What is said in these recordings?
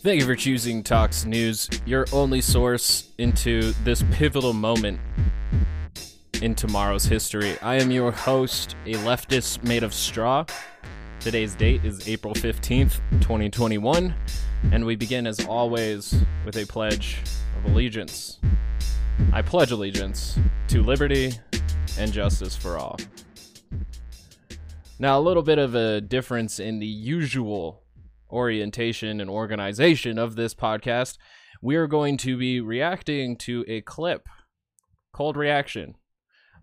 Thank you for choosing Talks News, your only source into this pivotal moment in tomorrow's history. I am your host, a leftist made of straw. Today's date is April 15th, 2021, and we begin, as always, with a pledge of allegiance. I pledge allegiance to liberty and justice for all. Now, a little bit of a difference in the usual orientation and organization of this podcast. We are going to be reacting to a clip, cold reaction,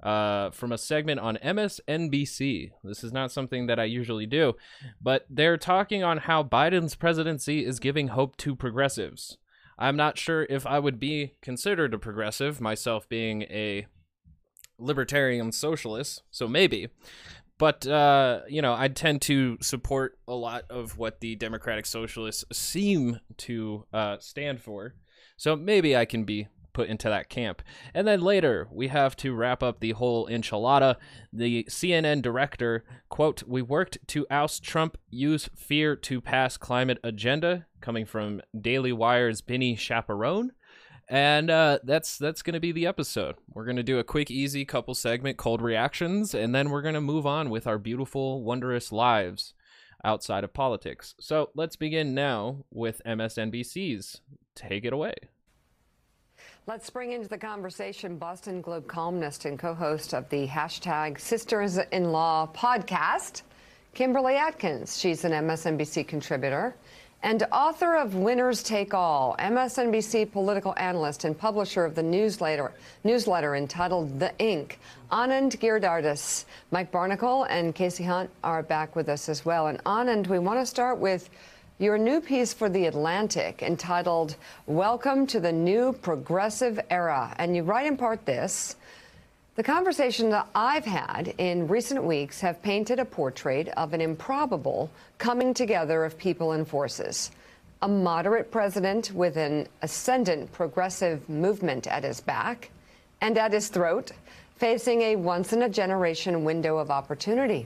from a segment on MSNBC. This is not something that I usually do, but they're talking on how Biden's presidency is giving hope to progressives. I'm not sure if I would be considered a progressive, myself being a libertarian socialist, so maybe. But, you know, I tend to support a lot of what the Democratic Socialists seem to stand for. So maybe I can be put into that camp. And then later, we have to wrap up the whole enchilada. The CNN director, quote, "We worked to oust Trump, use fear to pass climate agenda," coming from Daily Wire's Binnie Chaperone. And that's going to be the episode. We're going to do a quick, easy couple segment, cold reactions, and then we're going to move on with our beautiful, wondrous lives outside of politics. So let's begin now with MSNBC's Take It Away. Let's bring into the conversation Boston Globe columnist and co-host of the hashtag Sisters in Law podcast, Kimberly Atkins. She's an MSNBC contributor and author of Winners Take All, MSNBC political analyst and publisher of the newsletter entitled The Ink. Anand Giridharadas, Mike Barnacle, and Casey Hunt are back with us as well. And Anand, we want to start with your new piece for The Atlantic entitled Welcome to the New Progressive Era. And you write in part this: "The conversation that I've had in recent weeks have painted a portrait of an improbable coming together of people and forces. A moderate president with an ascendant progressive movement at his back and at his throat, facing a once-in-a-generation window of opportunity.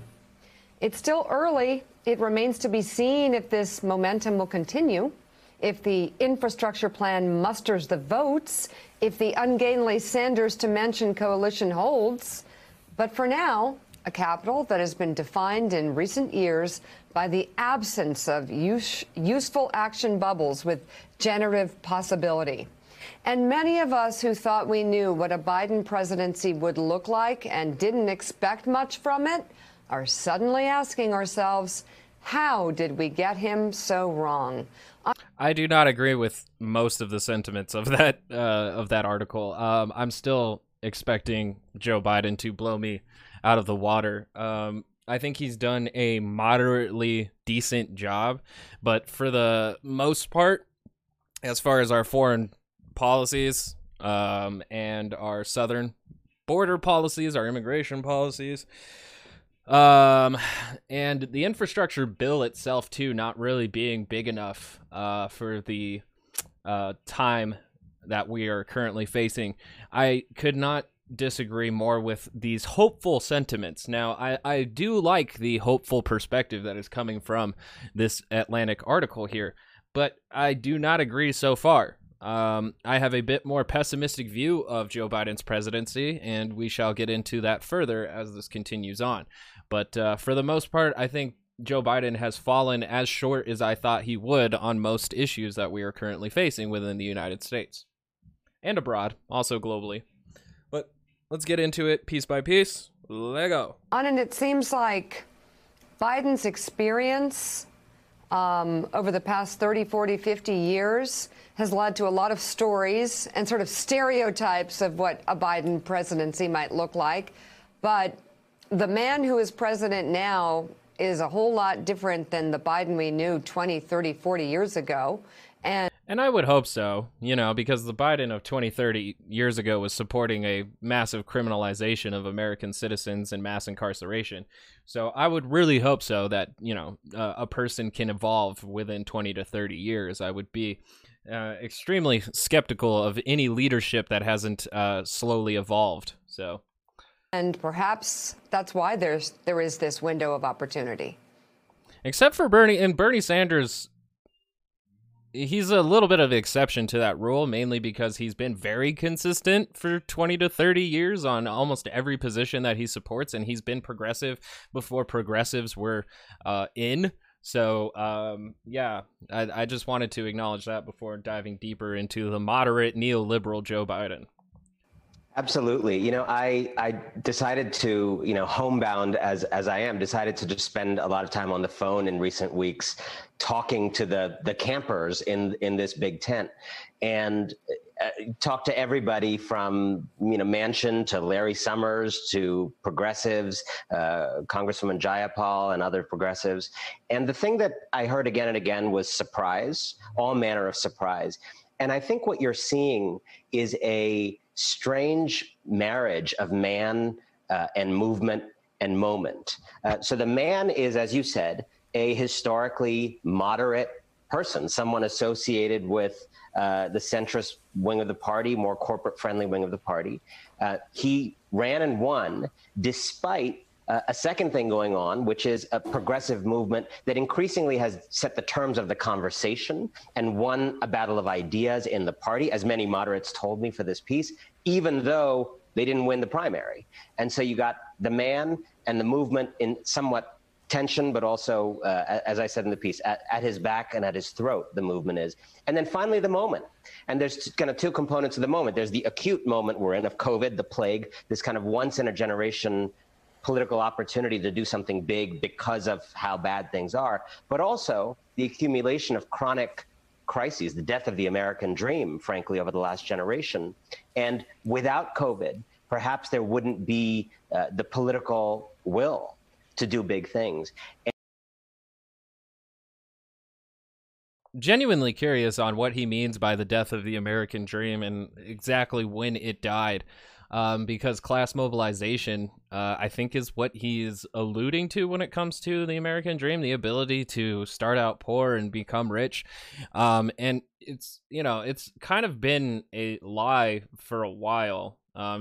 It's still early. It remains to be seen if this momentum will continue, if the infrastructure plan musters the votes, if the ungainly Sanders to Manchin coalition holds. But for now, a capital that has been defined in recent years by the absence of useful action bubbles with generative possibility. And many of us who thought we knew what a Biden presidency would look like and didn't expect much from it are suddenly asking ourselves, how did we get him so wrong?" I do not agree with most of the sentiments of that article. I'm still expecting Joe Biden to blow me out of the water. I think he's done a moderately decent job, but for the most part, as far as our foreign policies and our southern border policies, our immigration policies, and the infrastructure bill itself too, not really being big enough for the time that we are currently facing, I could not disagree more with these hopeful sentiments. Now, I do like the hopeful perspective that is coming from this Atlantic article here, but I do not agree so far. I have a bit more pessimistic view of Joe Biden's presidency, and we shall get into that further as this continues on. But for the most part, I think Joe Biden has fallen as short as I thought he would on most issues that we are currently facing within the United States and abroad, also globally. But let's get into it piece by piece. Lego. And it seems like Biden's experience over the past 30, 40, 50 years has led to a lot of stories and sort of stereotypes of what a Biden presidency might look like. But the man who is president now is a whole lot different than the Biden we knew 20, 30, 40 years ago. And I would hope so, you know, because the Biden of 20, 30 years ago was supporting a massive criminalization of American citizens and mass incarceration. So I would really hope so that, you know, a person can evolve within 20 to 30 years. I would be extremely skeptical of any leadership that hasn't slowly evolved. So, and perhaps that's why there is this window of opportunity. Except for Bernie Sanders. he's a little bit of an exception to that rule, mainly because he's been very consistent for 20 to 30 years on almost every position that he supports, and he's been progressive before progressives were in. So, yeah, I just wanted to acknowledge that before diving deeper into the moderate neoliberal Joe Biden. Absolutely. You know, I decided to, you know, homebound as I am, decided to just spend a lot of time on the phone in recent weeks talking to the campers in this big tent, and talk to everybody from, you know, Manchin to Larry Summers to progressives, Congresswoman Jayapal and other progressives. And the thing that I heard again and again was surprise, all manner of surprise. And I think what you're seeing is a strange marriage of man and movement and moment. So the man is, as you said, a historically moderate person, someone associated with the centrist wing of the party, more corporate-friendly wing of the party. He ran and won despite a second thing going on, which is a progressive movement that increasingly has set the terms of the conversation and won a battle of ideas in the party, as many moderates told me for this piece, even though they didn't win the primary. And so you got the man and the movement in somewhat tension, but also, as I said in the piece, at his back and at his throat, the movement is. And then finally, the moment. And there's kind of two components of the moment. There's the acute moment we're in of COVID, the plague, this kind of once-in-a-generation political opportunity to do something big because of how bad things are, but also the accumulation of chronic crises, the death of the American dream, frankly, over the last generation. And without COVID, perhaps there wouldn't be the political will to do big things. And genuinely curious on what he means by the death of the American dream and exactly when it died. Because class mobilization, I think, is what he's alluding to when it comes to the American dream, the ability to start out poor and become rich. And it's, you know, it's kind of been a lie for a while,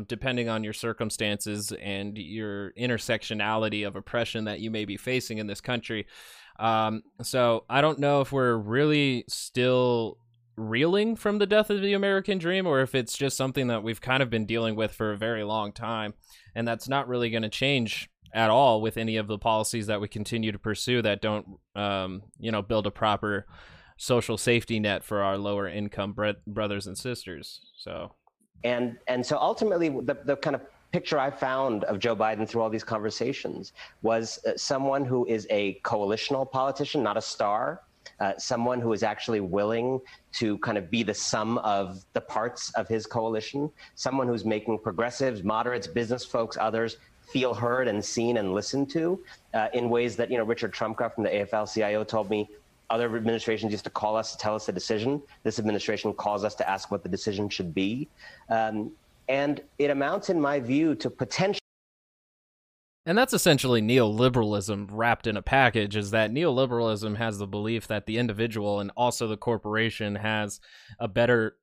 depending on your circumstances and your intersectionality of oppression that you may be facing in this country. So I don't know if we're really still reeling from the death of the American dream, or if it's just something that we've kind of been dealing with for a very long time, and that's not really going to change at all with any of the policies that we continue to pursue that don't you know, build a proper social safety net for our lower income brothers and sisters. So and so ultimately the kind of picture I found of Joe Biden through all these conversations was someone who is a coalitional politician, not a star. Someone who is actually willing to kind of be the sum of the parts of his coalition, someone who's making progressives, moderates, business folks, others feel heard and seen and listened to in ways that, you know, Richard Trumka from the AFL-CIO told me other administrations used to call us to tell us the decision. This administration calls us to ask what the decision should be. And it amounts, in my view, to potential. And that's essentially neoliberalism wrapped in a package, is that neoliberalism has the belief that the individual and also the corporation has a better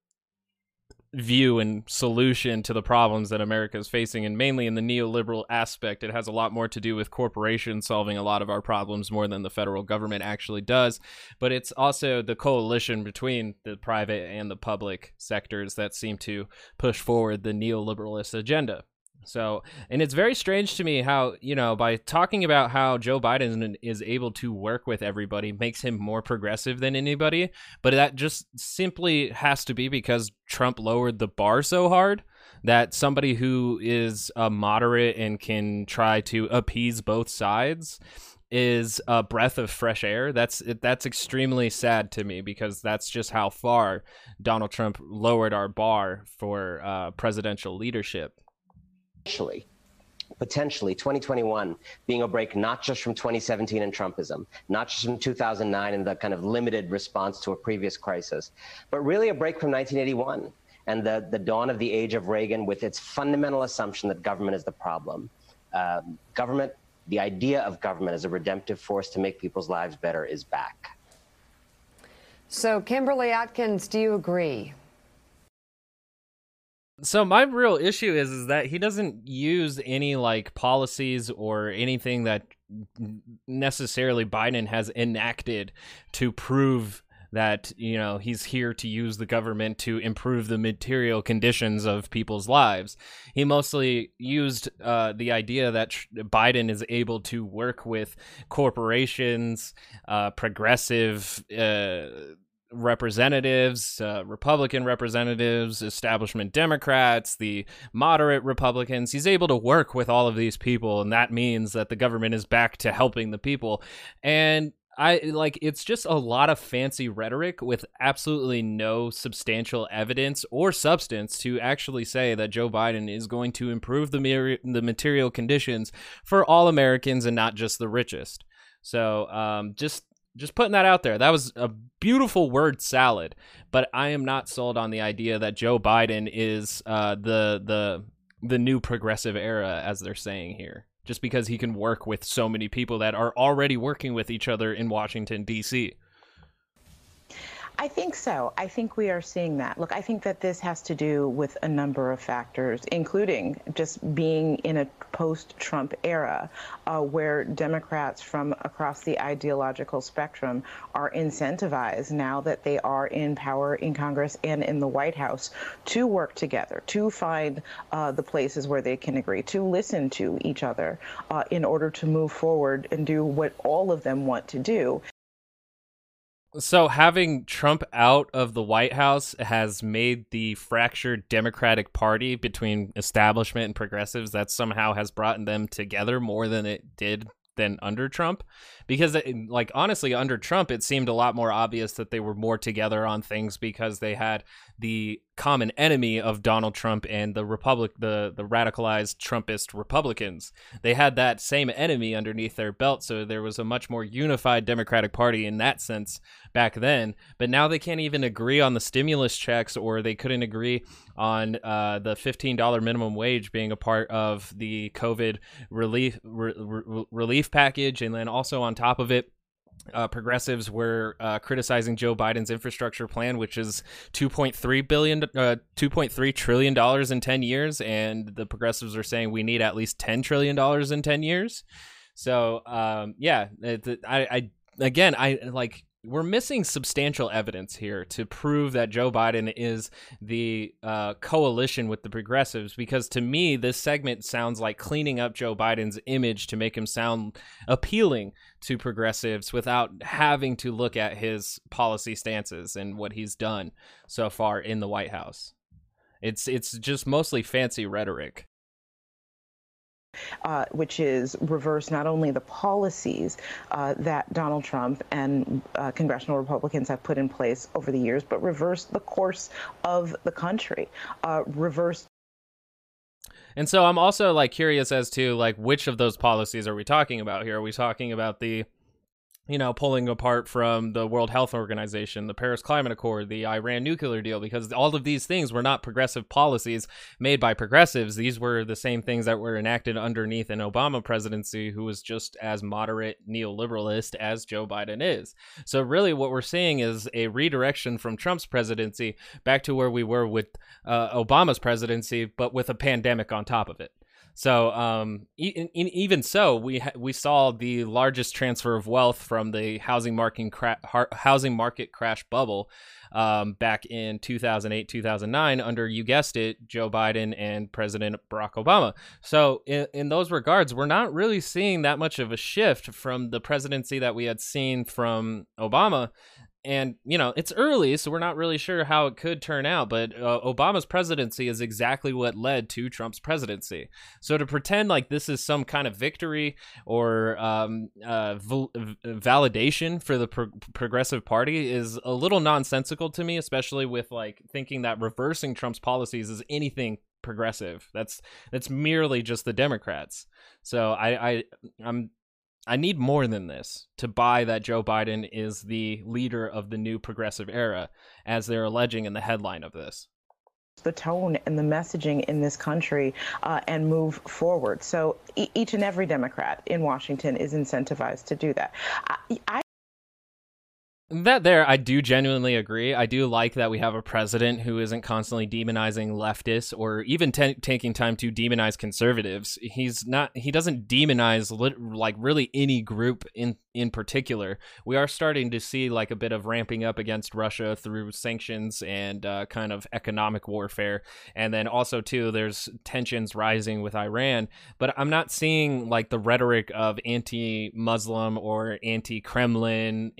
view and solution to the problems that America is facing. And mainly in the neoliberal aspect, it has a lot more to do with corporations solving a lot of our problems more than the federal government actually does. But it's also the coalition between the private and the public sectors that seem to push forward the neoliberalist agenda. So, and it's very strange to me how, you know, by talking about how Joe Biden is able to work with everybody makes him more progressive than anybody, but that just simply has to be because Trump lowered the bar so hard that somebody who is a moderate and can try to appease both sides is a breath of fresh air. That's extremely sad to me, because that's just how far Donald Trump lowered our bar for presidential leadership. Potentially 2021 being a break, not just from 2017 and Trumpism, not just from 2009 and the kind of limited response to a previous crisis, but really a break from 1981 and the dawn of the age of Reagan, with its fundamental assumption that government is the problem. Government, the idea of government as a redemptive force to make people's lives better, is back. So, Kimberly Atkins, do you agree? So my real issue is that he doesn't use any like policies or anything that necessarily Biden has enacted to prove that, you know, he's here to use the government to improve the material conditions of people's lives. He mostly used the idea that Biden is able to work with corporations, progressive representatives, Republican representatives, establishment Democrats, the moderate Republicans. He's able to work with all of these people, and that means that the government is back to helping the people. And I like, it's just a lot of fancy rhetoric with absolutely no substantial evidence or substance to actually say that Joe Biden is going to improve the material conditions for all Americans and not just the richest. So just putting that out there. That was a beautiful word salad, but I am not sold on the idea that Joe Biden is the new progressive era, as they're saying here, just because he can work with so many people that are already working with each other in Washington, D.C. I think so. I think we are seeing that. Look, I think that this has to do with a number of factors, including just being in a post-Trump era where Democrats from across the ideological spectrum are incentivized now that they are in power in Congress and in the White House to work together, to find the places where they can agree, to listen to each other in order to move forward and do what all of them want to do. So having Trump out of the White House has made the fractured Democratic Party between establishment and progressives, that somehow has brought them together more than it did than under Trump, because like, honestly, under Trump, it seemed a lot more obvious that they were more together on things because they had the common enemy of Donald Trump and the radicalized Trumpist Republicans. They had that same enemy underneath their belt. So there was a much more unified Democratic Party in that sense back then. But now they can't even agree on the stimulus checks, or they couldn't agree on the $15 minimum wage being a part of the COVID relief package. And then also on top of it, progressives were criticizing Joe Biden's infrastructure plan, which is $2.3 trillion in 10 years. And the progressives are saying we need at least $10 trillion in 10 years. So, yeah, we're missing substantial evidence here to prove that Joe Biden is the coalition with the progressives, because to me, this segment sounds like cleaning up Joe Biden's image to make him sound appealing to progressives without having to look at his policy stances and what he's done so far in the White House. It's just mostly fancy rhetoric. Which is reverse not only the policies that Donald Trump and congressional Republicans have put in place over the years, but reverse the course of the country, reverse. And so I'm also like curious as to like, which of those policies are we talking about here? Are we talking about the, you know, pulling apart from the World Health Organization, the Paris Climate Accord, the Iran nuclear deal, because all of these things were not progressive policies made by progressives. These were the same things that were enacted underneath an Obama presidency who was just as moderate neoliberalist as Joe Biden is. So really what we're seeing is a redirection from Trump's presidency back to where we were with Obama's presidency, but with a pandemic on top of it. So even so, we saw the largest transfer of wealth from the housing market crash bubble back in 2008, 2009 under, you guessed it, Joe Biden and President Barack Obama. So in those regards, we're not really seeing that much of a shift from the presidency that we had seen from Obama. And, you know, it's early, so we're not really sure how it could turn out. But Obama's presidency is exactly what led to Trump's presidency. So to pretend like this is some kind of victory or validation for the progressive party is a little nonsensical to me, especially with like thinking that reversing Trump's policies is anything progressive. That's merely just the Democrats. So I need more than this to buy that Joe Biden is the leader of the new progressive era, as they're alleging in the headline of this. The tone and the messaging in this country and move forward. So each and every Democrat in Washington is incentivized to do that. I That there, I do genuinely agree. I do like that we have a president who isn't constantly demonizing leftists or even taking time to demonize conservatives. He doesn't demonize like really any group in particular. We are starting to see like a bit of ramping up against Russia through sanctions and kind of economic warfare. And then also too, there's tensions rising with Iran, but I'm not seeing like the rhetoric of anti-Muslim or anti-Kremlin,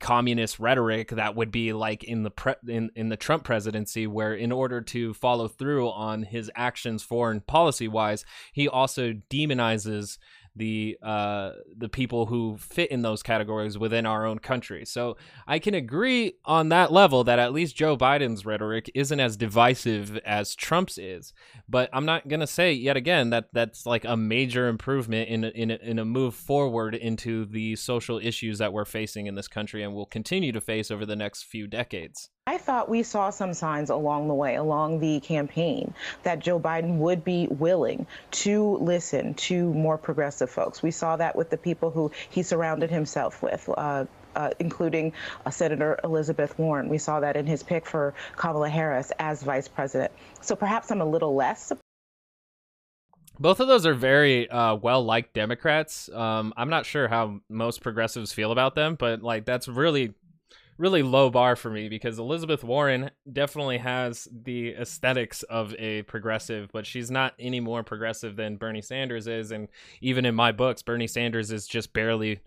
communist rhetoric that would be like in the Trump presidency, where in order to follow through on his actions foreign policy wise, he also demonizes the people who fit in those categories within our own country. So I can agree on that level that at least Joe Biden's rhetoric isn't as divisive as Trump's is, but I'm not going to say yet again that that's like a major improvement in a move forward into the social issues that we're facing in this country and will continue to face over the next few decades. I thought we saw some signs along the way, along the campaign, that Joe Biden would be willing to listen to more progressive folks. We saw that with the people who he surrounded himself with, including Senator Elizabeth Warren. We saw that in his pick for Kamala Harris as vice president. So perhaps I'm a little less surprised. Both of those are very well-liked Democrats. I'm not sure how most progressives feel about them, but like that's really low bar for me, because Elizabeth Warren definitely has the aesthetics of a progressive, but she's not any more progressive than Bernie Sanders is. And even in my books, Bernie Sanders is just barely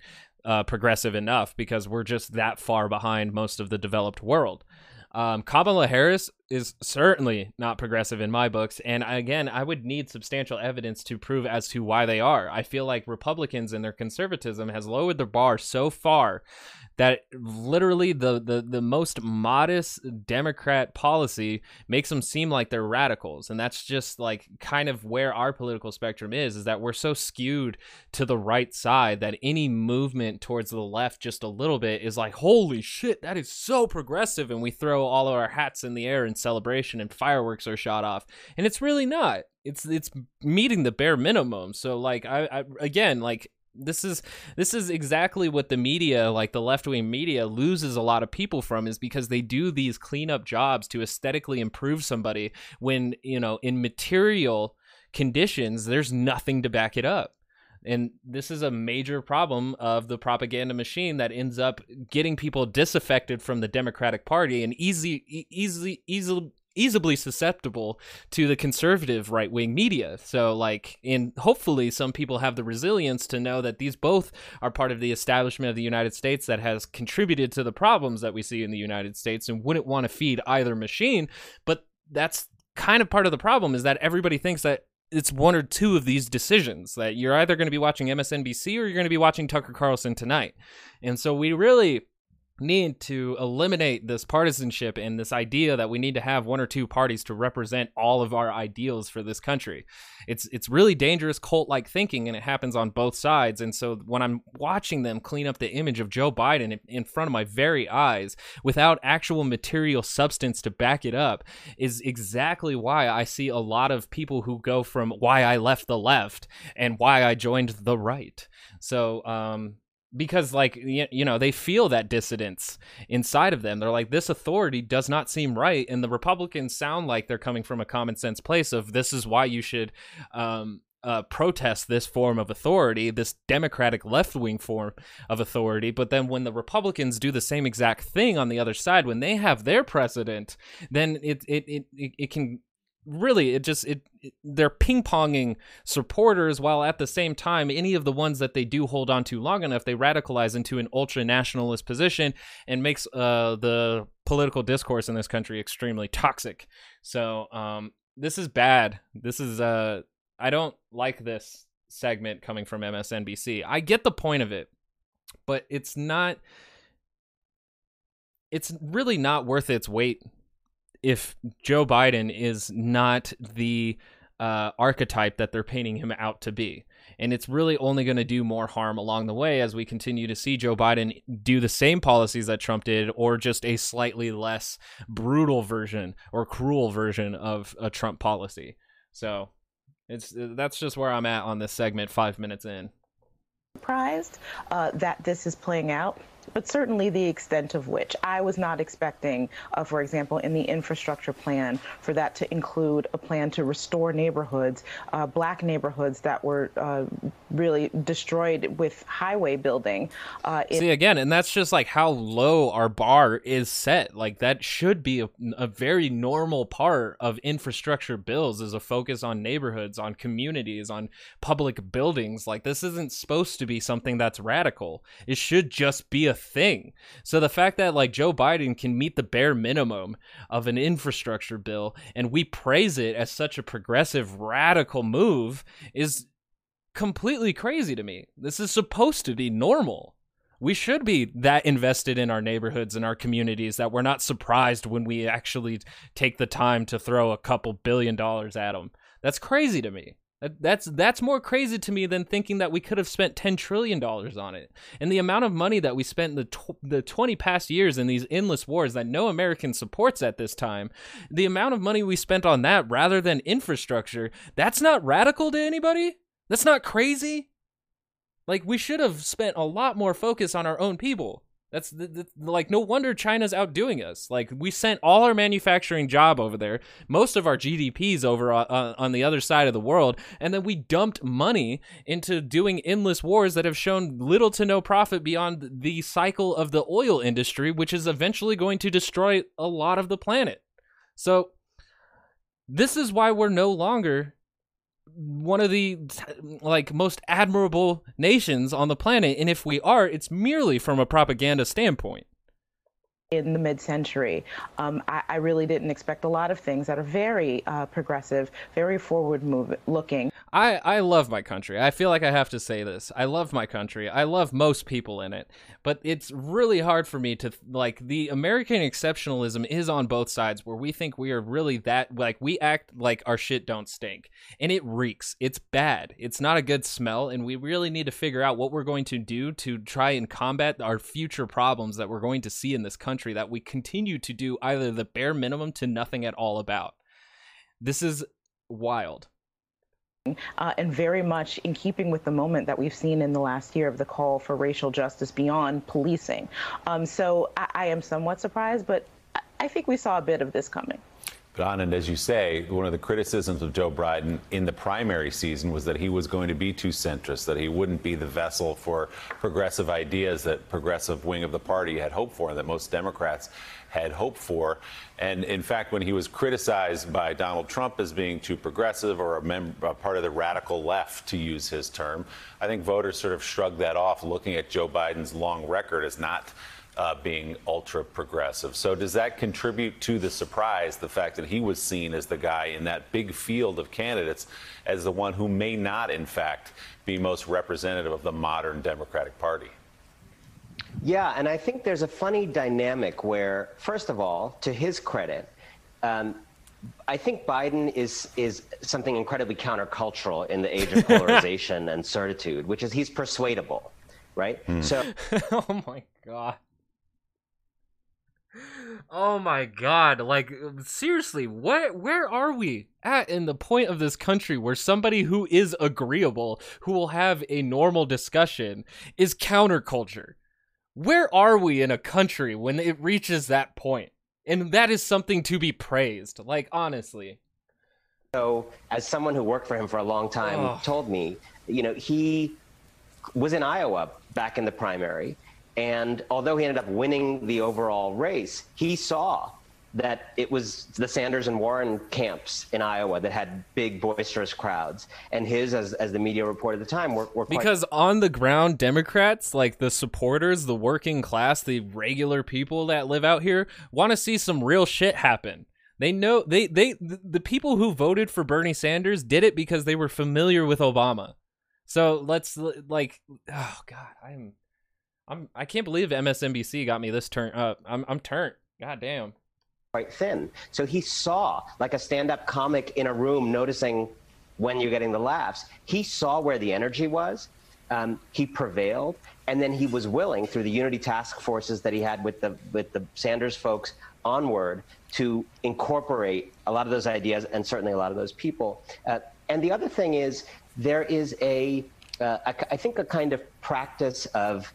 progressive enough, because we're just that far behind most of the developed world. Kamala Harris is certainly not progressive in my books. And again, I would need substantial evidence to prove as to why they are. I feel like Republicans and their conservatism has lowered the bar so far that literally the most modest Democrat policy makes them seem like they're radicals. And that's just like kind of where our political spectrum is that we're so skewed to the right side that any movement towards the left just a little bit is like, holy shit, that is so progressive. And we throw all of our hats in the air in celebration and fireworks are shot off. And it's really not. It's meeting the bare minimum. So like, I again, like, This is exactly what the media, like the left-wing media, loses a lot of people from, is because they do these cleanup jobs to aesthetically improve somebody when, you know, in material conditions, there's nothing to back it up. And this is a major problem of the propaganda machine that ends up getting people disaffected from the Democratic Party and easily susceptible to the conservative right-wing media. So like, and hopefully some people have the resilience to know that these both are part of the establishment of the United States that has contributed to the problems that we see in the United States and wouldn't want to feed either machine. But that's kind of part of the problem, is that everybody thinks that it's one or two of these decisions, that you're either going to be watching MSNBC or you're going to be watching Tucker Carlson tonight. And so we really need to eliminate this partisanship and this idea that we need to have one or two parties to represent all of our ideals for this country. It's really dangerous cult-like thinking, and it happens on both sides. And so when I'm watching them clean up the image of Joe Biden in front of my very eyes without actual material substance to back it up, is exactly why I see a lot of people who go from why I left the left and why I joined the right. So, because like, you know, they feel that dissidence inside of them. They're like, this authority does not seem right. And the Republicans sound like they're coming from a common sense place of, this is why you should protest this form of authority, this democratic left-wing form of authority. But then when the Republicans do the same exact thing on the other side, when they have their president, then it can really, they're ping-ponging supporters, while at the same time, any of the ones that they do hold on to long enough, they radicalize into an ultra-nationalist position, and makes the political discourse in this country extremely toxic. So this is bad. This is, I don't like this segment coming from MSNBC. I get the point of it, but it's really not worth its weight if Joe Biden is not the archetype that they're painting him out to be. And it's really only going to do more harm along the way as we continue to see Joe Biden do the same policies that Trump did, or just a slightly less brutal version or cruel version of a Trump policy. So that's just where I'm at on this segment 5 minutes in. surprised that this is playing out, but certainly the extent of which I was not expecting, for example, in the infrastructure plan for that to include a plan to restore neighborhoods, black neighborhoods that were really destroyed with highway building. See, again, and that's just like how low our bar is set. Like that should be a very normal part of infrastructure bills, is a focus on neighborhoods, on communities, on public buildings. Like this isn't supposed to be something that's radical. It should just be a thing. So the fact that like Joe Biden can meet the bare minimum of an infrastructure bill and we praise it as such a progressive radical move is completely crazy to me. This is supposed to be normal. We should be that invested in our neighborhoods and our communities that we're not surprised when we actually take the time to throw a couple $1 billion at them. That's crazy to me. That's more crazy to me than thinking that we could have spent $10 trillion on it. And the amount of money that we spent in the 20 past years in these endless wars that no American supports at this time, the amount of money we spent on that rather than infrastructure, that's not radical to anybody? That's not crazy? Like, we should have spent a lot more focus on our own people. That's like, no wonder China's outdoing us. Like, we sent all our manufacturing job over there, most of our GDPs over on the other side of the world, and then we dumped money into doing endless wars that have shown little to no profit beyond the cycle of the oil industry, which is eventually going to destroy a lot of the planet. So this is why we're no longer one of the like most admirable nations on the planet, and if we are, it's merely from a propaganda standpoint. In the mid-century, I really didn't expect a lot of things that are very progressive, very forward-looking. I love my country. I feel like I have to say this. I love my country. I love most people in it. But it's really hard for me to, like, the American exceptionalism is on both sides, where we think we are really that, like, we act like our shit don't stink. And it reeks. It's bad. It's not a good smell. And we really need to figure out what we're going to do to try and combat our future problems that we're going to see in this country, that we continue to do either the bare minimum to nothing at all about. This is wild. And very much in keeping with the moment that we've seen in the last year of the call for racial justice beyond policing. So I am somewhat surprised, but I think we saw a bit of this coming. But Anand, as you say, one of the criticisms of Joe Biden in the primary season was that he was going to be too centrist, that he wouldn't be the vessel for progressive ideas that progressive wing of the party had hoped for and that most Democrats had hoped for. And in fact, when he was criticized by Donald Trump as being too progressive or a part of the radical left, to use his term, I think voters sort of shrugged that off, looking at Joe Biden's long record as not being ultra progressive. So does that contribute to the surprise, the fact that he was seen as the guy in that big field of candidates as the one who may not, in fact, be most representative of the modern Democratic Party? Yeah, and I think there's a funny dynamic where, first of all, to his credit, I think Biden is something incredibly countercultural in the age of polarization and certitude, which is he's persuadable, right? Mm. So, oh my God. Oh my God, like, seriously, where are we at in the point of this country where somebody who is agreeable, who will have a normal discussion, is counterculture? Where are we in a country when it reaches that point? And that is something to be praised, like, honestly. So, as someone who worked for him for a long time told me, you know, he was in Iowa back in the primary. And although he ended up winning the overall race, he saw that it was the Sanders and Warren camps in Iowa that had big, boisterous crowds. And his, as the media reported at the time, were quite... Because on the ground, Democrats, like the supporters, the working class, the regular people that live out here, want to see some real shit happen. They know, the people who voted for Bernie Sanders did it because they were familiar with Obama. So let's, like, oh God, I can't believe MSNBC got me this turn. I'm turned. God damn. Quite thin. So he saw, like a stand-up comic in a room noticing when you're getting the laughs, he saw where the energy was. He prevailed. And then he was willing, through the unity task forces that he had with the Sanders folks onward, to incorporate a lot of those ideas and certainly a lot of those people. And the other thing is there is a I think a kind of practice of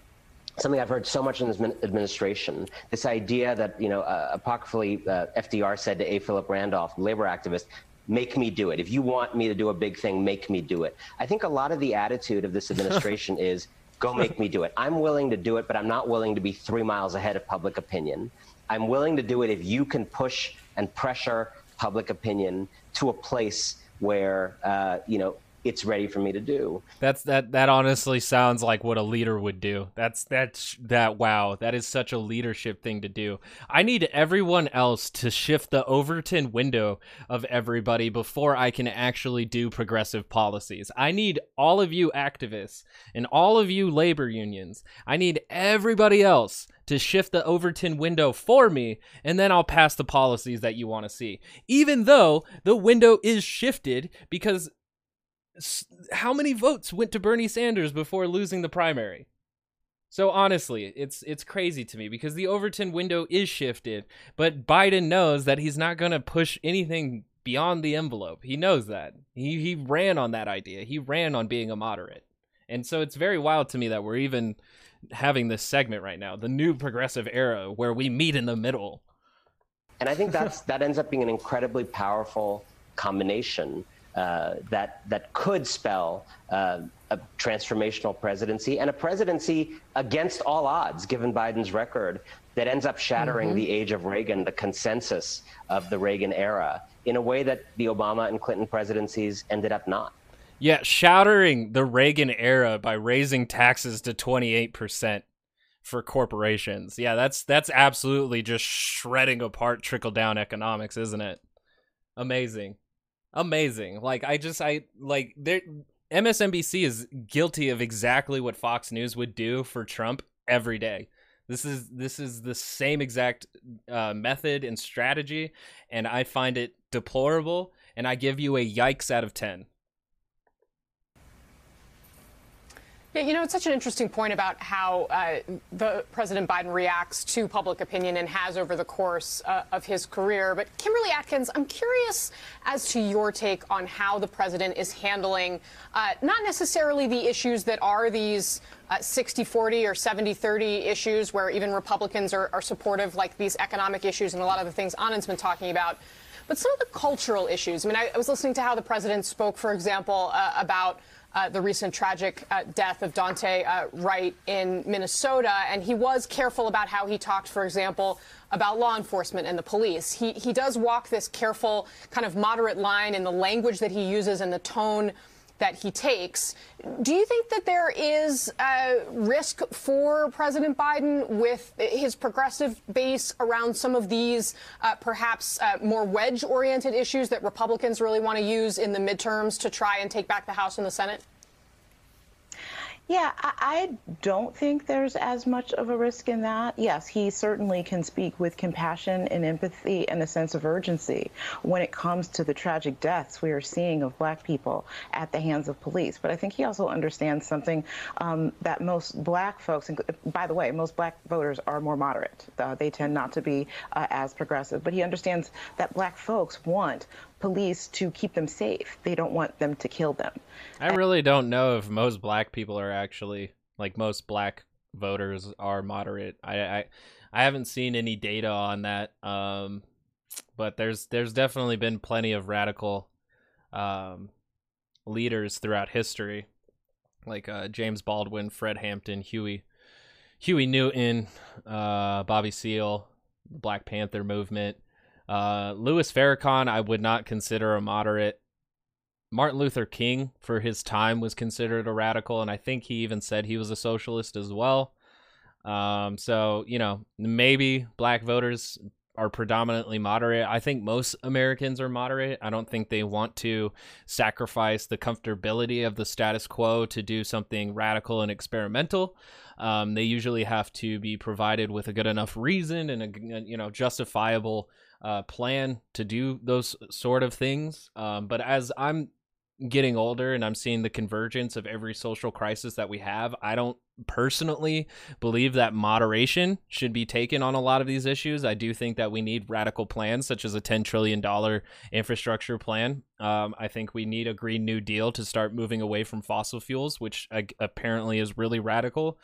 something I've heard so much in this administration, this idea that, you know, apocryphally FDR said to A. Philip Randolph, labor activist, make me do it. If you want me to do a big thing, make me do it. I think a lot of the attitude of this administration is, go make me do it. I'm willing to do it, but I'm not willing to be 3 miles ahead of public opinion. I'm willing to do it if you can push and pressure public opinion to a place where, you know, it's ready for me to do. That honestly sounds like what a leader would do. Wow, that is such a leadership thing to do. I need everyone else to shift the Overton window of everybody before I can actually do progressive policies. I need all of you activists and all of you labor unions. I need everybody else to shift the Overton window for me, and then I'll pass the policies that you want to see. Even though the window is shifted, because how many votes went to Bernie Sanders before losing the primary? So honestly, it's crazy to me, because the Overton window is shifted, but Biden knows that he's not going to push anything beyond the envelope. He knows that. He ran on that idea. He ran on being a moderate. And so it's very wild to me that we're even having this segment right now, the new progressive era where we meet in the middle. And I think that ends up being an incredibly powerful combination that could spell a transformational presidency, and a presidency against all odds, given Biden's record, that ends up shattering the age of Reagan, the consensus of the Reagan era, in a way that the Obama and Clinton presidencies ended up not. Yeah, shattering the Reagan era by raising taxes to 28%. For corporations. Yeah, that's absolutely just shredding apart trickle-down economics, isn't it? Amazing. Like, MSNBC is guilty of exactly what Fox News would do for Trump every day. This is the same exact method and strategy, and I find it deplorable, and I give you a yikes out of 10. Yeah, you know, it's such an interesting point about how the President Biden reacts to public opinion and has over the course of his career. But Kimberly Atkins, I'm curious as to your take on how the president is handling not necessarily the issues that are these 60-40 or 70-30 issues where even Republicans are supportive, like these economic issues and a lot of the things Anand's been talking about, but some of the cultural issues. I mean, I was listening to how the president spoke, for example, about the recent tragic death of Dante Wright in Minnesota. And he was careful about how he talked, for example, about law enforcement and the police. He does walk this careful kind of moderate line in the language that he uses and the tone that he takes. Do you think that there is a risk for President Biden with his progressive base around some of these perhaps more wedge-oriented issues that Republicans really want to use in the midterms to try and take back the House and the Senate? Yeah, I don't think there's as much of a risk in that. Yes, he certainly can speak with compassion and empathy and a sense of urgency when it comes to the tragic deaths we are seeing of Black people at the hands of police. But I think he also understands something that most Black folks, and by the way, most Black voters are more moderate. They tend not to be as progressive. But he understands that Black folks want police to keep them safe. They don't want them to kill them. I really don't know if most Black people are actually, like, most Black voters are moderate. I haven't seen any data on that, but there's definitely been plenty of radical leaders throughout history, like James Baldwin, Fred Hampton, Huey Newton, Bobby Seale, Black Panther movement. Louis Farrakhan, I would not consider a moderate. Martin Luther King, for his time, was considered a radical, and I think he even said he was a socialist as well. So, you know, maybe Black voters are predominantly moderate. I think most Americans are moderate. I don't think they want to sacrifice the comfortability of the status quo to do something radical and experimental. They usually have to be provided with a good enough reason and a, you know, justifiable plan to do those sort of things. But as I'm getting older and I'm seeing the convergence of every social crisis that we have, I don't personally believe that moderation should be taken on a lot of these issues. I do think that we need radical plans, such as a $10 trillion infrastructure plan. I think we need a Green New Deal to start moving away from fossil fuels, which apparently is really radical.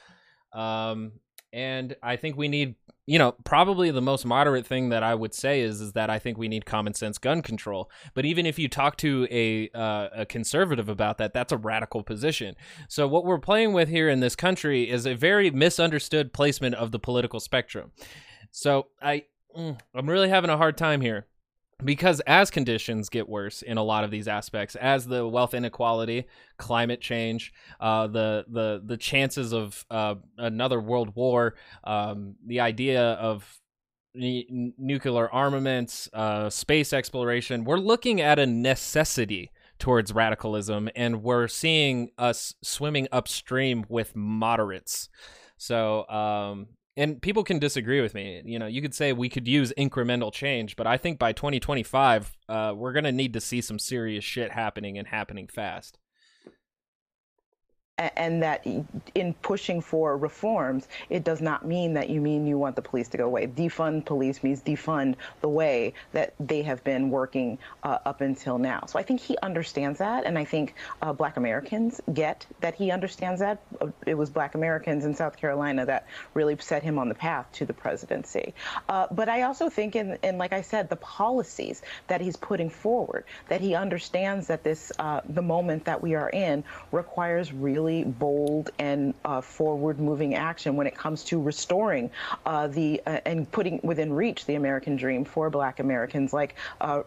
And I think we need, you know, probably the most moderate thing that I would say is that I think we need common sense gun control. But even if you talk to a conservative about that, that's a radical position. So what we're playing with here in this country is a very misunderstood placement of the political spectrum. So I'm really having a hard time here, because as conditions get worse in a lot of these aspects, as the wealth inequality, climate change, the chances of another world war, the idea of nuclear armaments, space exploration, we're looking at a necessity towards radicalism, and we're seeing us swimming upstream with moderates. So and people can disagree with me. You know, you could say we could use incremental change, but I think by 2025, we're going to need to see some serious shit happening, and happening fast. And that in pushing for reforms, it does not mean you want the police to go away. Defund police means defund the way that they have been working up until now. So I think he understands that, and I think Black Americans get that he understands that. It was Black Americans in South Carolina that really set him on the path to the presidency. But I also think, and like I said, the policies that he's putting forward, that he understands that this the moment that we are in requires really bold and forward-moving action when it comes to restoring and putting within reach the American dream for Black Americans. Like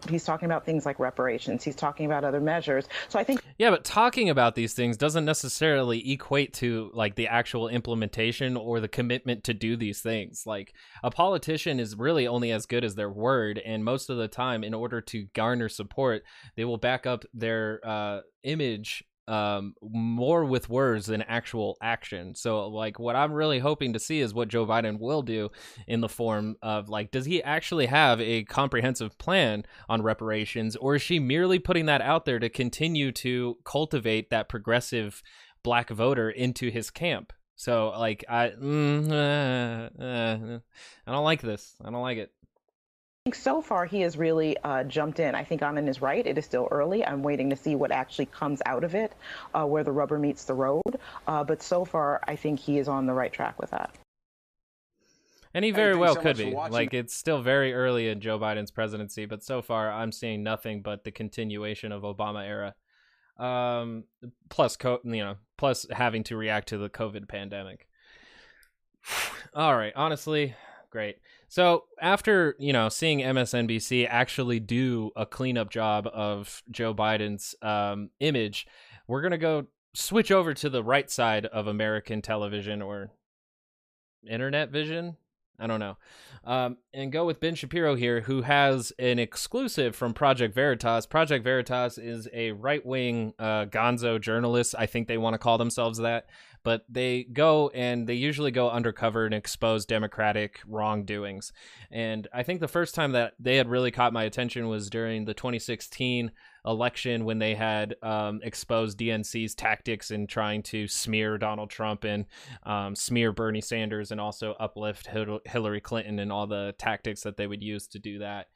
he's talking about things like reparations. He's talking about other measures. So I think, yeah, but talking about these things doesn't necessarily equate to like the actual implementation or the commitment to do these things. Like a politician is really only as good as their word, and most of the time, in order to garner support, they will back up their image more with words than actual action. So like what I'm really hoping to see is what Joe Biden will do in the form of, like, does he actually have a comprehensive plan on reparations, or is she merely putting that out there to continue to cultivate that progressive Black voter into his camp? So like I don't like this. I don't like it. I think so far he has really jumped in. I think Anand is right. It is still early. I'm waiting to see what actually comes out of it, where the rubber meets the road. But so far, I think he is on the right track with that. And he very well could be. Like, it's still very early in Joe Biden's presidency, but so far I'm seeing nothing but the continuation of Obama era. Plus having to react to the COVID pandemic. All right. Honestly, great. So after, you know, seeing MSNBC actually do a cleanup job of Joe Biden's image, we're going to go switch over to the right side of American television or internet vision. I don't know. And go with Ben Shapiro here, who has an exclusive from Project Veritas. Project Veritas is a right-wing gonzo journalist. I think they want to call themselves that. But they go, and they usually go undercover and expose Democratic wrongdoings. And I think the first time that they had really caught my attention was during the 2016 election, when they had exposed DNC's tactics in trying to smear Donald Trump and smear Bernie Sanders, and also uplift Hillary Clinton, and all the tactics that they would use to do that.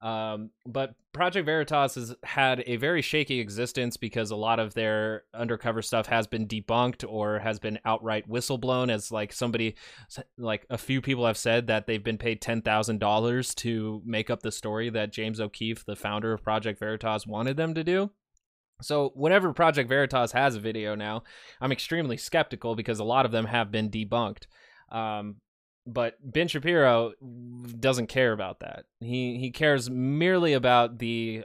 But Project Veritas has had a very shaky existence, because a lot of their undercover stuff has been debunked or has been outright whistleblown, as like somebody, like a few people have said that they've been paid $10,000 to make up the story that James O'Keefe, the founder of Project Veritas, wanted them to do. So whenever Project Veritas has a video now, I'm extremely skeptical, because a lot of them have been debunked. But Ben Shapiro doesn't care about that. He cares merely about the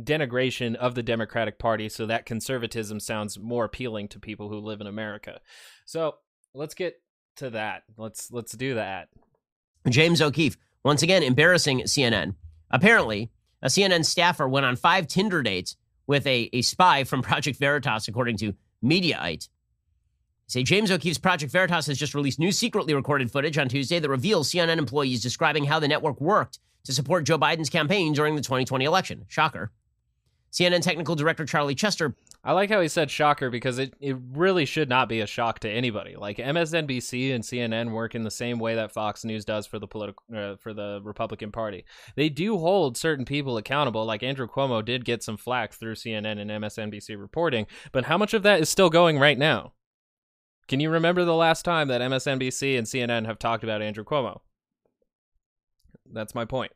denigration of the Democratic Party, so that conservatism sounds more appealing to people who live in America. So let's get to that. Let's do that. James O'Keefe, once again, embarrassing CNN. Apparently, a CNN staffer went on 5 Tinder dates with a spy from Project Veritas, according to Mediaite. Say James O'Keefe's Project Veritas has just released new secretly recorded footage on Tuesday that reveals CNN employees describing how the network worked to support Joe Biden's campaign during the 2020 election. Shocker. CNN technical director Charlie Chester. I like how he said shocker, because it really should not be a shock to anybody. Like, MSNBC and CNN work in the same way that Fox News does for the Republican Party. They do hold certain people accountable. Like, Andrew Cuomo did get some flack through CNN and MSNBC reporting, but how much of that is still going right now? Can you remember the last time that MSNBC and CNN have talked about Andrew Cuomo? That's my point.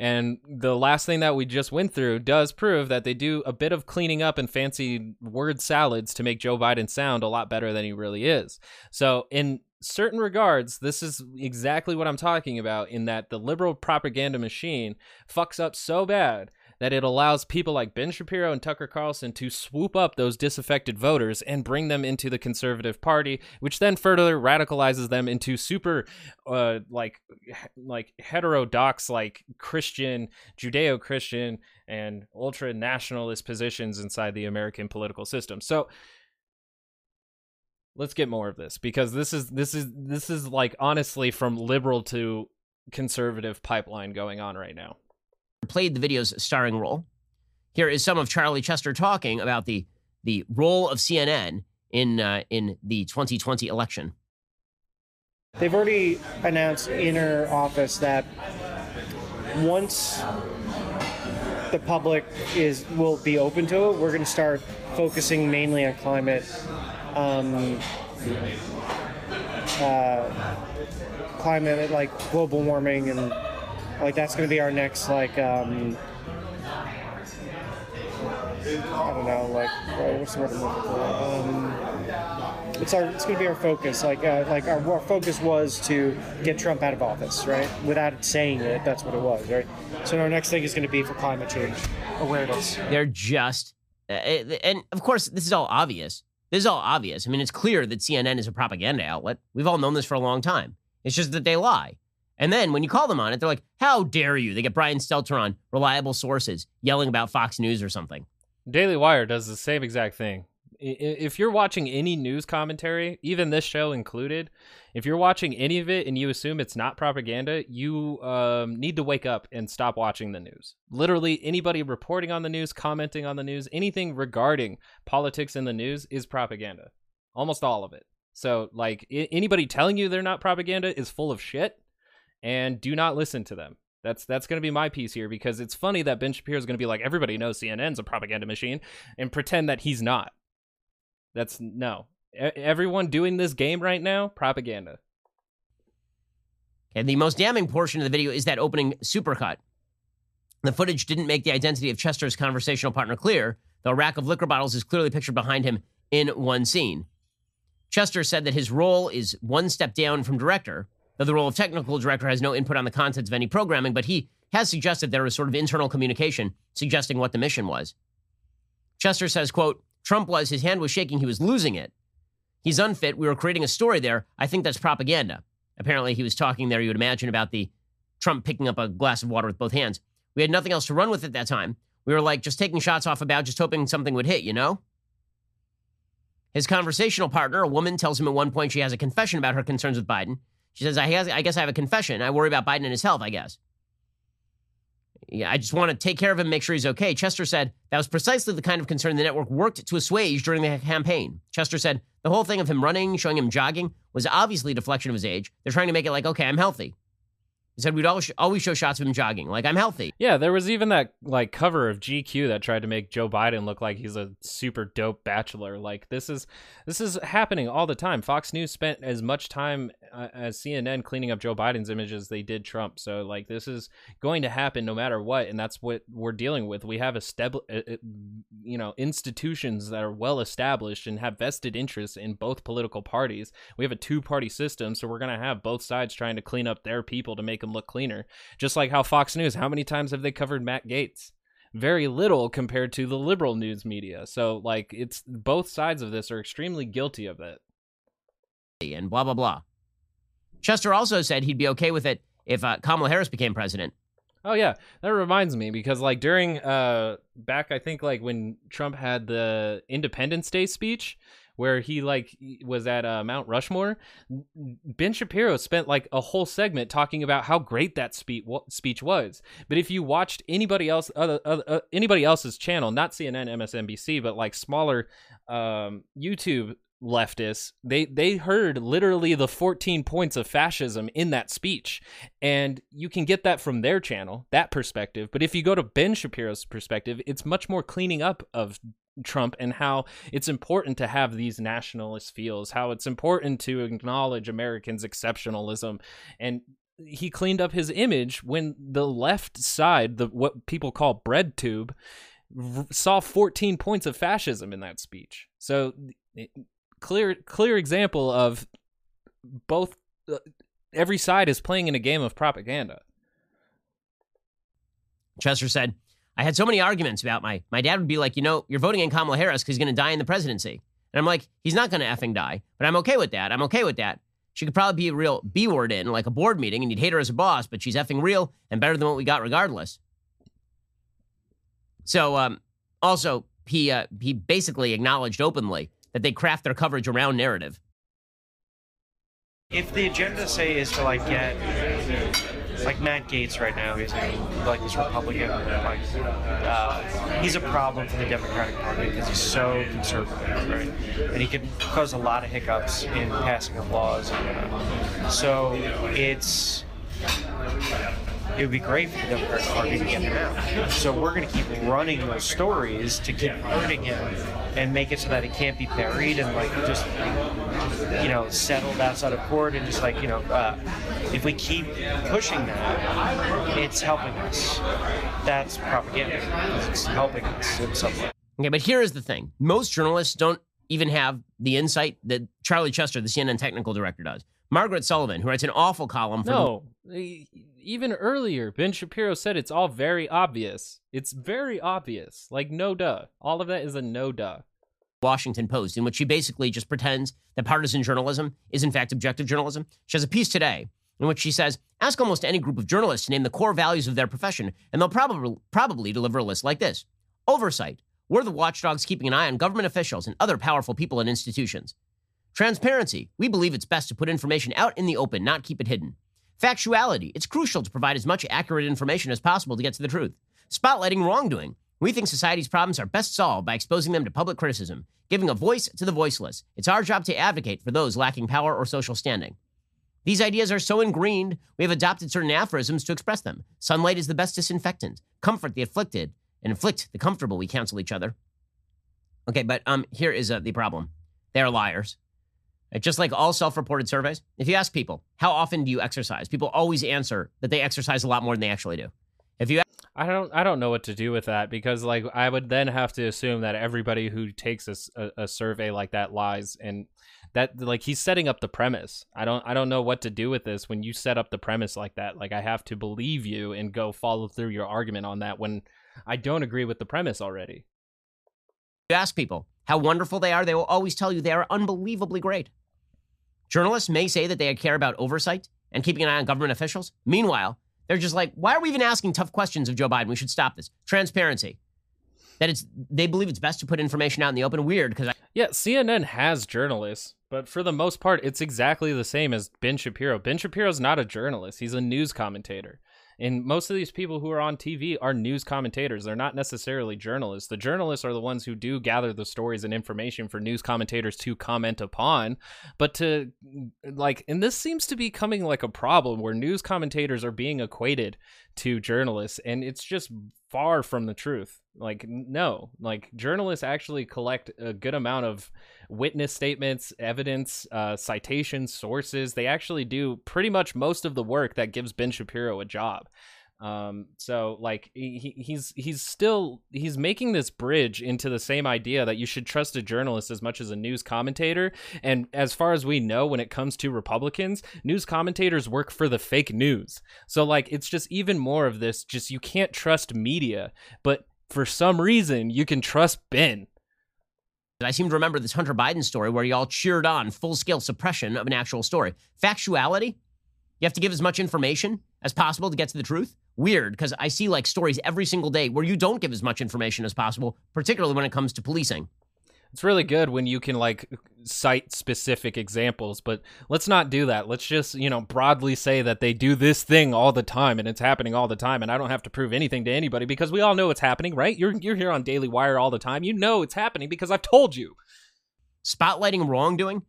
And the last thing that we just went through does prove that they do a bit of cleaning up and fancy word salads to make Joe Biden sound a lot better than he really is. So in certain regards, this is exactly what I'm talking about, in that the liberal propaganda machine fucks up so bad that it allows people like Ben Shapiro and Tucker Carlson to swoop up those disaffected voters and bring them into the conservative party, which then further radicalizes them into super, like heterodox, like Christian, Judeo-Christian, and ultra-nationalist positions inside the American political system. So let's get more of this, because this is like, honestly, from liberal to conservative pipeline going on right now. Played the video's starring role. Here is some of Charlie Chester talking about the role of CNN in the 2020 election. They've already announced in her office that once the public will be open to it, we're going to start focusing mainly on climate, like global warming, and like that's going to be our next, like, I don't know, like, what's the word I'm looking for? It's going to be our focus. Like our focus was to get Trump out of office, right? Without saying it, that's what it was, right? So our next thing is going to be for climate change awareness. They're just, and of course, this is all obvious. I mean, it's clear that CNN is a propaganda outlet. We've all known this for a long time. It's just that they lie. And then when you call them on it, they're like, how dare you? They get Brian Stelter on reliable sources yelling about Fox News or something. Daily Wire does the same exact thing. If you're watching any news commentary, even this show included, if you're watching any of it and you assume it's not propaganda, you need to wake up and stop watching the news. Literally anybody reporting on the news, commenting on the news, anything regarding politics in the news is propaganda. Almost all of it. So, like, anybody telling you they're not propaganda is full of shit. And do not listen to them. That's going to be my piece here, because it's funny that Ben Shapiro is going to be like, everybody knows CNN's a propaganda machine, and pretend that he's not. That's no. Everyone doing this game right now, propaganda. And the most damning portion of the video is that opening supercut. The footage didn't make the identity of Chester's conversational partner clear, though a rack of liquor bottles is clearly pictured behind him in one scene. Chester said that his role is one step down from director, though the role of technical director has no input on the contents of any programming, but he has suggested there was sort of internal communication suggesting what the mission was. Chester says, quote, Trump was, his hand was shaking, he was losing it. He's unfit, we were creating a story there. I think that's propaganda. Apparently he was talking there, you would imagine, about the Trump picking up a glass of water with both hands. We had nothing else to run with at that time. We were like just taking shots off about, just hoping something would hit, you know? His conversational partner, a woman, tells him at one point she has a confession about her concerns with Biden. She says, I guess I have a confession. I worry about Biden and his health, I guess. Yeah, I just want to take care of him, make sure he's okay. Chester said that was precisely the kind of concern the network worked to assuage during the campaign. Chester said the whole thing of him running, showing him jogging, was obviously a deflection of his age. They're trying to make it like, okay, I'm healthy. He said we'd always show shots of him jogging, like, I'm healthy. Yeah, there was even that, like, cover of GQ that tried to make Joe Biden look like he's a super dope bachelor. Like, this is happening all the time. Fox News spent as much time as CNN cleaning up Joe Biden's image as they did Trump. So, like, this is going to happen no matter what, and that's what we're dealing with. We have institutions that are well established and have vested interests in both political parties. We have a two-party system, so we're going to have both sides trying to clean up their people to make them look cleaner. Just like how Fox News, how many times have they covered Matt Gaetz? Very little compared to the liberal news media. So, like, it's both sides of this are extremely guilty of it. And blah, blah, blah. Chester also said he'd be okay with it if Kamala Harris became president. Oh, yeah. That reminds me, because, like, during back, I think, like, when Trump had the Independence Day speech, where he like was at Mount Rushmore, Ben Shapiro spent like a whole segment talking about how great that speech was. But if you watched anybody else, anybody else's channel, not CNN, MSNBC, but like smaller YouTube leftists, they heard literally the 14 points of fascism in that speech, and you can get that from their channel, that perspective. But if you go to Ben Shapiro's perspective, it's much more cleaning up of Trump and how it's important to have these nationalist feels, how it's important to acknowledge Americans' exceptionalism. And he cleaned up his image when the left side, the what people call bread tube, saw 14 points of fascism in that speech. So clear example of both, every side is playing in a game of propaganda. Chester said, I had so many arguments about my dad would be like, you know, you're voting in Kamala Harris because he's going to die in the presidency. And I'm like, he's not going to effing die, but I'm okay with that. I'm okay with that. She could probably be a real B-word in like a board meeting and you'd hate her as a boss, but she's effing real and better than what we got regardless. So also he basically acknowledged openly that they craft their coverage around narrative. If the agenda, say, is to, like, get, like, Matt Gaetz right now, he's, like, this Republican, like, he's a problem for the Democratic Party because he's so conservative, right? And he can cause a lot of hiccups in passing of laws and whatnot. So it would be great for the Democratic Party to get him out. So we're going to keep running those stories to keep hurting him and make it so that it can't be buried and, like, just, you know, settled outside of court and just, like, you know, if we keep pushing that, it's helping us. That's propaganda. It's helping us in some way. Okay, but here is the thing. Most journalists don't even have the insight that Charlie Chester, the CNN technical director, does. Margaret Sullivan, who writes an awful column for... No, even earlier, Ben Shapiro said it's all very obvious. It's very obvious. Like, no duh. All of that is a no duh. Washington Post, in which she basically just pretends that partisan journalism is, in fact, objective journalism. She has a piece today in which she says, ask almost any group of journalists to name the core values of their profession, and they'll probably deliver a list like this. Oversight. We're the watchdogs keeping an eye on government officials and other powerful people and institutions. Transparency. We believe it's best to put information out in the open, not keep it hidden. Factuality. It's crucial to provide as much accurate information as possible to get to the truth. Spotlighting wrongdoing. We think society's problems are best solved by exposing them to public criticism, giving a voice to the voiceless. It's our job to advocate for those lacking power or social standing. These ideas are so ingrained, we have adopted certain aphorisms to express them. Sunlight is the best disinfectant. Comfort the afflicted and afflict the comfortable. We counsel each other. Okay, but here is the problem. They're liars. Just like all self-reported surveys, if you ask people, how often do you exercise? People always answer that they exercise a lot more than they actually do. If you, I don't know what to do with that, because like I would then have to assume that everybody who takes a survey like that lies, and that like he's setting up the premise. I don't know what to do with this when you set up the premise like that. Like I have to believe you and go follow through your argument on that when I don't agree with the premise already. You ask people how wonderful they are, they will always tell you they are unbelievably great. Journalists may say that they care about oversight and keeping an eye on government officials. Meanwhile, they're just like, why are we even asking tough questions of Joe Biden? We should stop this. Transparency. That it's, they believe it's best to put information out in the open. Weird, because yeah, CNN has journalists, but for the most part, it's exactly the same as Ben Shapiro. Ben Shapiro's not a journalist. He's a news commentator. And most of these people who are on TV are news commentators. They're not necessarily journalists. The journalists are the ones who do gather the stories and information for news commentators to comment upon. But to like, and this seems to be coming like a problem where news commentators are being equated to journalists, and it's just far from the truth. Like, no, like journalists actually collect a good amount of witness statements, evidence, citations, sources. They actually do pretty much most of the work that gives Ben Shapiro a job. So like he's making this bridge into the same idea that you should trust a journalist as much as a news commentator. And as far as we know, when it comes to Republicans, news commentators work for the fake news. So like, it's just even more of this, just, you can't trust media, but for some reason you can trust Ben. I seem to remember this Hunter Biden story where y'all cheered on full-scale suppression of an actual story. Factuality. You have to give as much information as possible to get to the truth. Weird, because I see like stories every single day where you don't give as much information as possible, particularly when it comes to policing. It's really good when you can like cite specific examples, but let's not do that. Let's just, you know, broadly say that they do this thing all the time and it's happening all the time, and I don't have to prove anything to anybody because we all know it's happening, right? You're here on Daily Wire all the time. You know it's happening because I've told you. Spotlighting wrongdoing?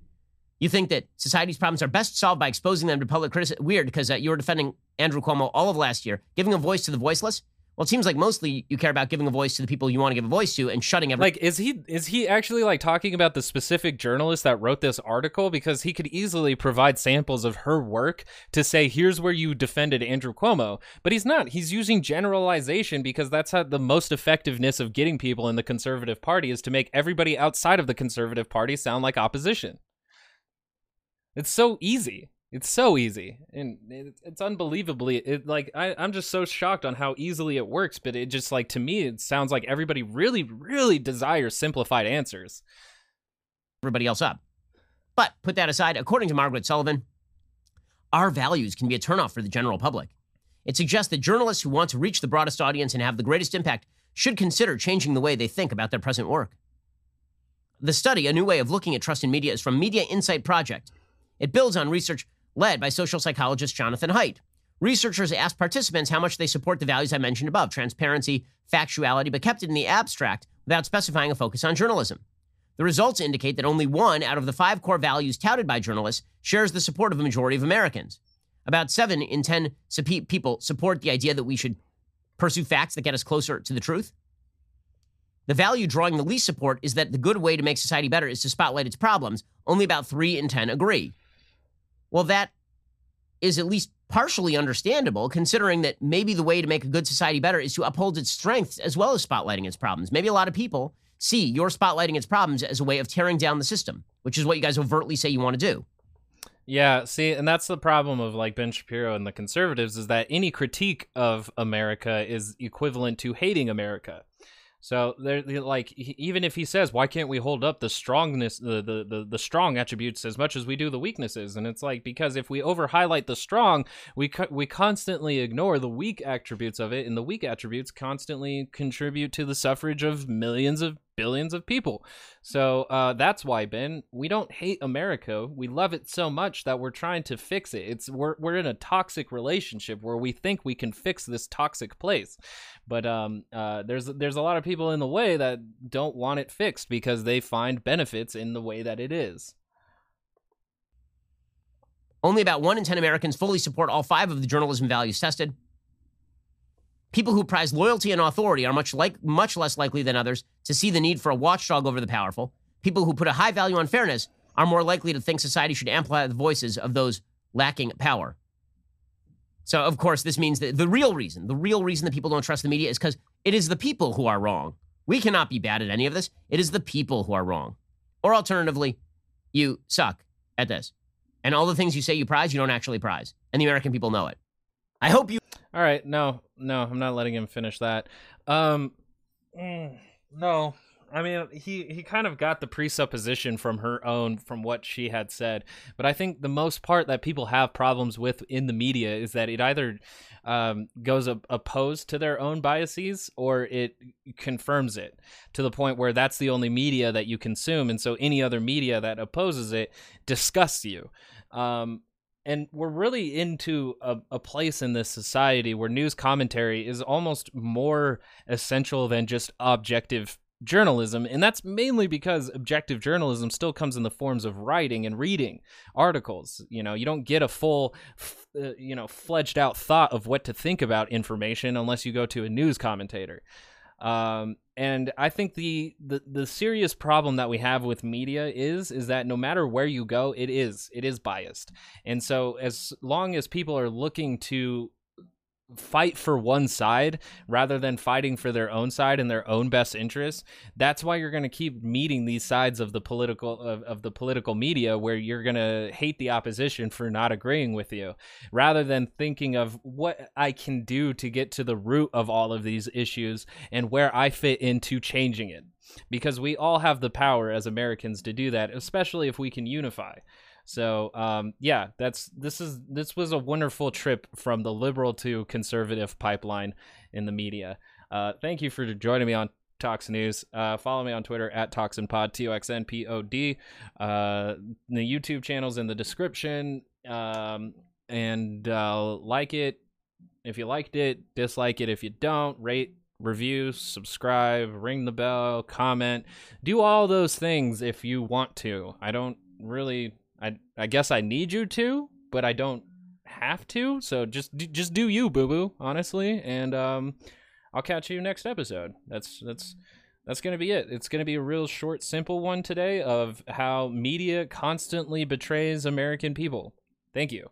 You think that society's problems are best solved by exposing them to public criticism? Weird, because you were defending Andrew Cuomo all of last year, giving a voice to the voiceless. Well, it seems like mostly you care about giving a voice to the people you want to give a voice to and shutting everyone. Like, is he actually like talking about the specific journalist that wrote this article? Because he could easily provide samples of her work to say, here's where you defended Andrew Cuomo. But he's not. He's using generalization because that's how the most effectiveness of getting people in the Conservative Party is, to make everybody outside of the Conservative Party sound like opposition. It's so easy. It's so easy, and it's unbelievably, I'm just so shocked on how easily it works, but it just, like, to me, it sounds like everybody really, really desires simplified answers. Everybody else up. But put that aside, according to Margaret Sullivan, our values can be a turnoff for the general public. It suggests that journalists who want to reach the broadest audience and have the greatest impact should consider changing the way they think about their present work. The study, A New Way of Looking at Trust in Media, is from Media Insight Project. It builds on research led by social psychologist Jonathan Haidt. Researchers asked participants how much they support the values I mentioned above, transparency, factuality, but kept it in the abstract without specifying a focus on journalism. The results indicate that only one out of the 5 core values touted by journalists shares the support of a majority of Americans. About 7 in 10 people support the idea that we should pursue facts that get us closer to the truth. The value drawing the least support is that the good way to make society better is to spotlight its problems. Only about 3 in 10 agree. Well, that is at least partially understandable, considering that maybe the way to make a good society better is to uphold its strengths as well as spotlighting its problems. Maybe a lot of people see you're spotlighting its problems as a way of tearing down the system, which is what you guys overtly say you want to do. Yeah, see, and that's the problem of like Ben Shapiro and the conservatives, is that any critique of America is equivalent to hating America. So they're like, even if he says, why can't we hold up the strongness, the strong attributes as much as we do the weaknesses? And it's like, because if we over highlight the strong, we constantly ignore the weak attributes of it, and the weak attributes constantly contribute to the suffrage of millions of billions of people. So that's why, Ben, we don't hate America. We love it so much that we're trying to fix it. We're in a toxic relationship where we think we can fix this toxic place, but there's a lot of people in the way that don't want it fixed because they find benefits in the way that it is. Only about 1 in 10 Americans fully support all 5 of the journalism values tested. People who prize loyalty and authority are much less likely than others to see the need for a watchdog over the powerful. People who put a high value on fairness are more likely to think society should amplify the voices of those lacking power. So, of course, this means that the real reason that people don't trust the media is because it is the people who are wrong. We cannot be bad at any of this. It is the people who are wrong. Or alternatively, you suck at this. And all the things you say you prize, you don't actually prize. And the American people know it. I hope you... All right, no, I'm not letting him finish that. No, I mean, he kind of got the presupposition from what she had said. But I think the most part that people have problems with in the media is that it either goes opposed to their own biases, or it confirms it to the point where that's the only media that you consume. And so any other media that opposes it disgusts you. And we're really into a place in this society where news commentary is almost more essential than just objective journalism. And that's mainly because objective journalism still comes in the forms of writing and reading articles. You know, you don't get a full, fledged out thought of what to think about information unless you go to a news commentator. And I think the serious problem that we have with media is that no matter where you go, it is biased. And so as long as people are looking to fight for one side rather than fighting for their own side and their own best interests, that's why you're going to keep meeting these sides of the political of the political media, where you're going to hate the opposition for not agreeing with you, rather than thinking of what I can do to get to the root of all of these issues and where I fit into changing it, because we all have the power as Americans to do that, especially if we can unify. So, yeah, this was a wonderful trip from the liberal to conservative pipeline in the media. Thank you for joining me on Talks News. Follow me on Twitter at ToxinPod, TOXNPOD. The YouTube channel's in the description. And like it if you liked it, dislike it if you don't, rate, review, subscribe, ring the bell, comment, do all those things if you want to. I don't really, I guess I need you to, but I don't have to, so just do you, boo-boo, honestly. And I'll catch you next episode. That's gonna be it. It's gonna be a real short, simple one today of how media constantly betrays American people. Thank you.